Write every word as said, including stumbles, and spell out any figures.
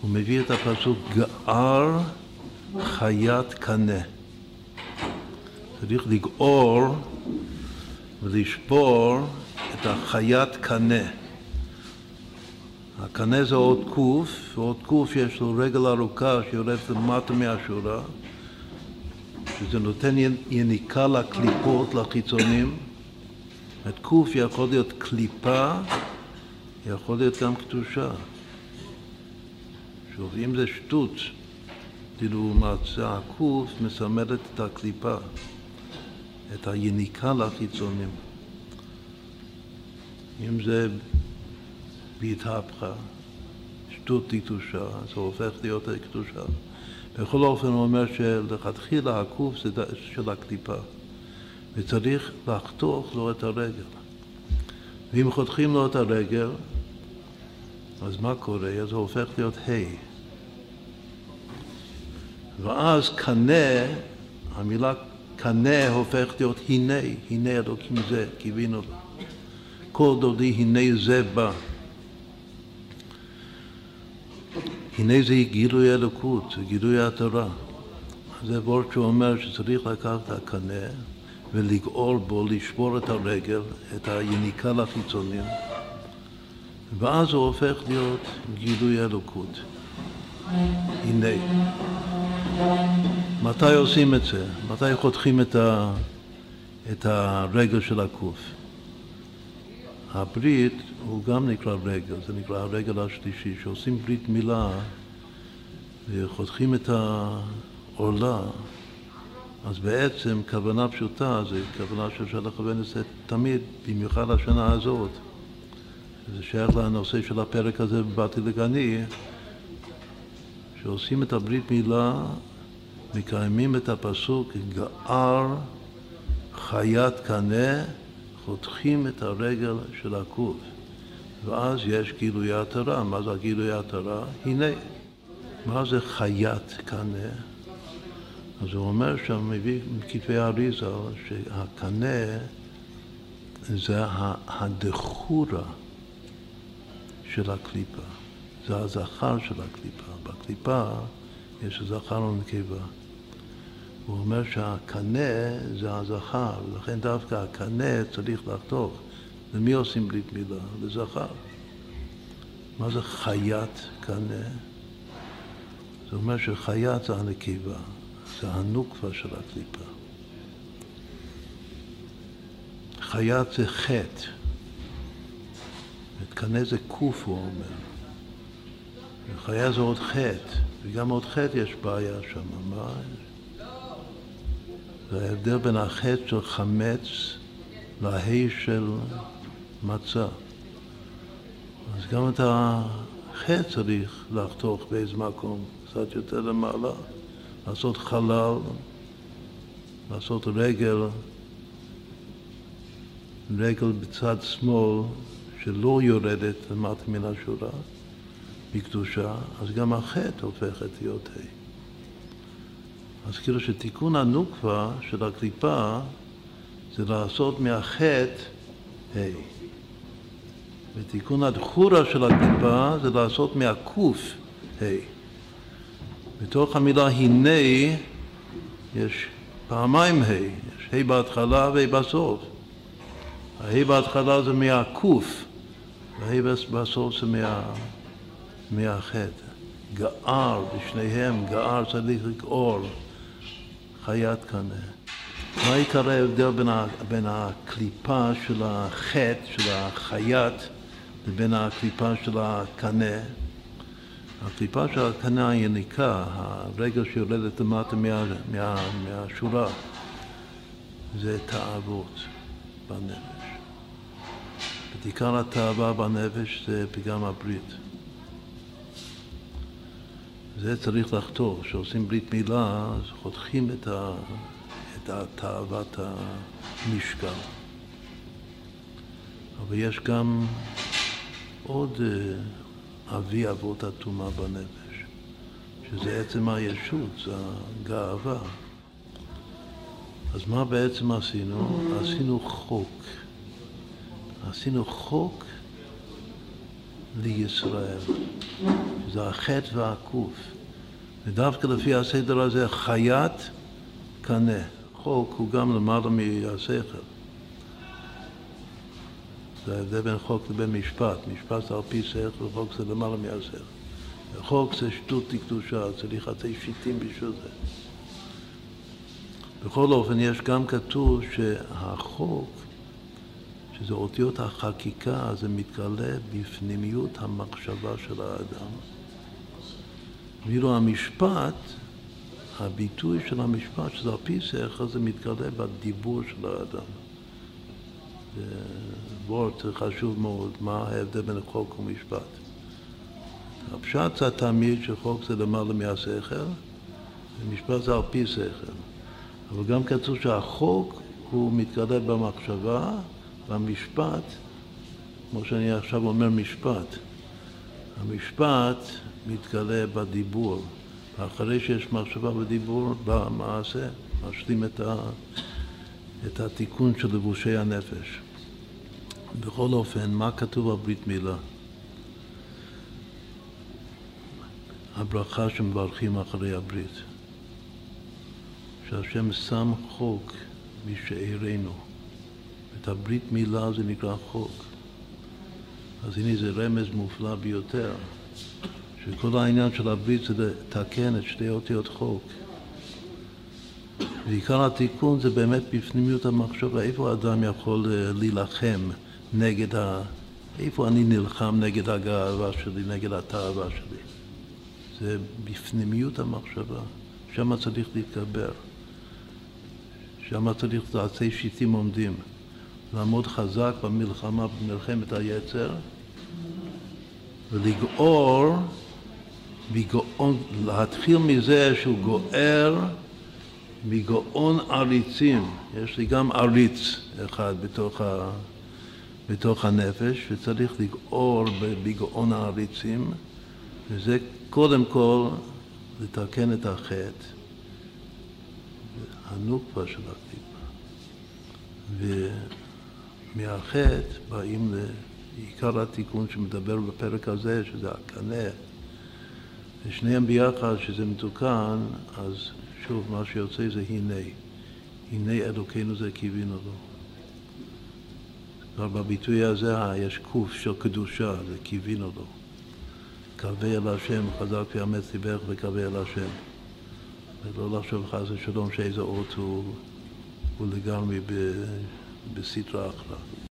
הוא מביא את הפסוק גער חית קנה. צריך לגעור ולשבור את החית קנה. הקנה זה עוד קוף, ועוד קוף יש לו רגל ארוכה שיורדת למטה מהשורה, וזה נותן יניקה לקליפות, לחיצונים. את קוף יכול להיות קליפה, יכול להיות גם קדושה. שוב, אם זה שטות, לעומת זה הקוף מסמלת את הקליפה, את היניקה לחיצונים. אם זה בהתהפכה, שטות לקדושה, זה הופך להיות הקדושה. בכל אופן הוא אומר שלכתחילה הקוף זה של הקליפה, וצריך לחתוך לו את הרגל. ואם חותכים לו את הרגל, אז מה קורה? אז הוא הופך להיות ה'. ואז קנה, המילה קנה הופכת להיות הנה, הנה אלוקים זה, קיווינו לו. כל דודי הנה זה בא. הנה זה גילוי אלוקות, זה גילוי התורה. זה בור שאומר שצריך לקחת את הקנה ולגעור בו, לשבור את הרגל, את היניקה לחיצונים, ואז הוא הופך להיות גילוי אלוקות. הנה. מתי עושים את זה? מתי חותכים את, ה... את הרגל של הקוף? הברית הוא גם נקרא רגל, זה נקרא הרגל השלישי, שעושים ברית מילה וחותכים את העורלה, אז בעצם כוונה פשוטה, זו כוונה שאפשר לכוון את זה תמיד, במיוחד השנה הזאת. זה שייך לנושא של הפרק הזה בבתי לגני, שעושים את הברית מילה, מקיימים את הפסוק גער חית קנה, חותכים את הרגל של הקוף, ואז יש גילוי התורה. מה זה גילוי התורה? הנה. מה זה חית קנה? אז הוא אומר שם, מביא מכתבי האריזה, שהקנה זה הדחורה של הקליפה, זה הזכר של הקליפה. בקליפה יש זכר ונקבה. הוא אומר שהקנה זה הזכר, ולכן דווקא הקנה צריך לחתוך. למי עושים ברית מילה? לזכר. מה זה חיית קנה? זה אומר שחיית זה הנקבה, זה הנוקבה של הקליפה. חיית זה חטא. קנה זה קוף, הוא אומר. חיית זה עוד חטא, וגם עוד חטא יש בעיה שם. מה? זה ההבדל בין החטא של חמץ להי של מצה. אז גם את החטא צריך לחתוך באיזה מקום, קצת יותר למעלה, לעשות חלל, לעשות רגל, רגל בצד שמאל שלא יורדת למטה מן השורה, בקדושה, אז גם החטא הופכת להיות ה'. אז כאילו שתיקון הנוקבה של הקליפה זה לעשות מהחטא ה', ותיקון הדחורה של הקליפה זה לעשות מהקוף ה'. בתוך המילה הנה יש פעמיים ה', יש ה' בהתחלה וה' בסוף. ה' בהתחלה זה מהקוף, וה' בסוף זה מה... מהחטא. גער, בשניהם גער צריך לגעור. חית קנה. מה עיקר ההבדל בין, ה, בין הקליפה של החטא, של החית, לבין הקליפה של הקנה? הקליפה של הקנה היניקה, הרגל שיורדת למטה מה, מה, מהשורה, זה תאוות בנפש. עיקר התאווה בנפש זה פגם הברית. זה צריך לחתוך. כשעושים ברית מילה, אז חותכים את, ה... את התאוות המשקל. אבל יש גם עוד אבי אבות הטומאה בנפש, שזה עצם הישות, זה הגאווה. אז מה בעצם עשינו? עשינו חוק. עשינו חוק לישראל, שזה החטא והקוף. ודווקא לפי הסדר הזה, חיית קנה. חוק הוא גם למעלה מהשכל. זה ההבדל בין חוק לבין משפט. משפט זה על פי שכל, וחוק זה למעלה מהשכל. חוק זה שטות לקדושה, צריך לתת שיטים בשביל זה. בכל אופן, יש גם כתוב שהחוק, שזה אותיות החקיקה, זה מתגלה בפנימיות המחשבה של האדם. ואילו המשפט, הביטוי של המשפט, שזה על פי שכל, זה מתגלה בדיבור של האדם. וורד חשוב מאוד, מה ההבדל בין חוק ומשפט. הפשט זה תמיד שחוק זה למעלה מהשכל, ומשפט זה על פי שכל. אבל גם כתוב שהחוק הוא מתגלה במחשבה, והמשפט, כמו שאני עכשיו אומר משפט, המשפט מתגלה בדיבור. ואחרי שיש מחשבה ודיבור, במעשה משלים את ה... את התיקון של לבושי הנפש. בכל אופן, מה כתוב בברית מילה? הברכה שמברכים אחרי הברית. שהשם שם חוק בשעירנו. את הברית מילה זה נקרא חוק. אז הנה זה רמז מופלא ביותר, שכל העניין של הברית זה לתקן את שתי אותיות חוק. ועיקר התיקון זה באמת בפנימיות המחשבה, איפה האדם יכול להילחם נגד ה... איפה אני נלחם נגד הגאווה שלי, נגד התאווה שלי. זה בפנימיות המחשבה, שם צריך להתגבר. שם צריך לעצי שיטים עומדים, לעמוד חזק במלחמה, במלחמת היצר, ולגאור, להתחיל מזה שהוא גואר, מגאון עריצים, יש לי גם עריץ אחד בתוך, ה... בתוך הנפש, וצריך לגאור בגאון העריצים, וזה קודם כל לתקן את החטא, הנוקפה של הכתיבה. ומהחטא באים לעיקר התיקון שמדבר בפרק הזה, שזה הקנה, ושניהם ביחד שזה מתוקן, אז שוב, מה שיוצא זה הנה. הנה אלוקינו זה קיווינו לו. כבר בביטוי הזה יש קוף של קדושה, זה קיווינו לו. קווה אל השם, חזק ויאמץ ליבך וקווה אל השם. ולא לחשוב חס ושלום שאיזה אות הוא, הוא לגמרי בסתרה אחלה.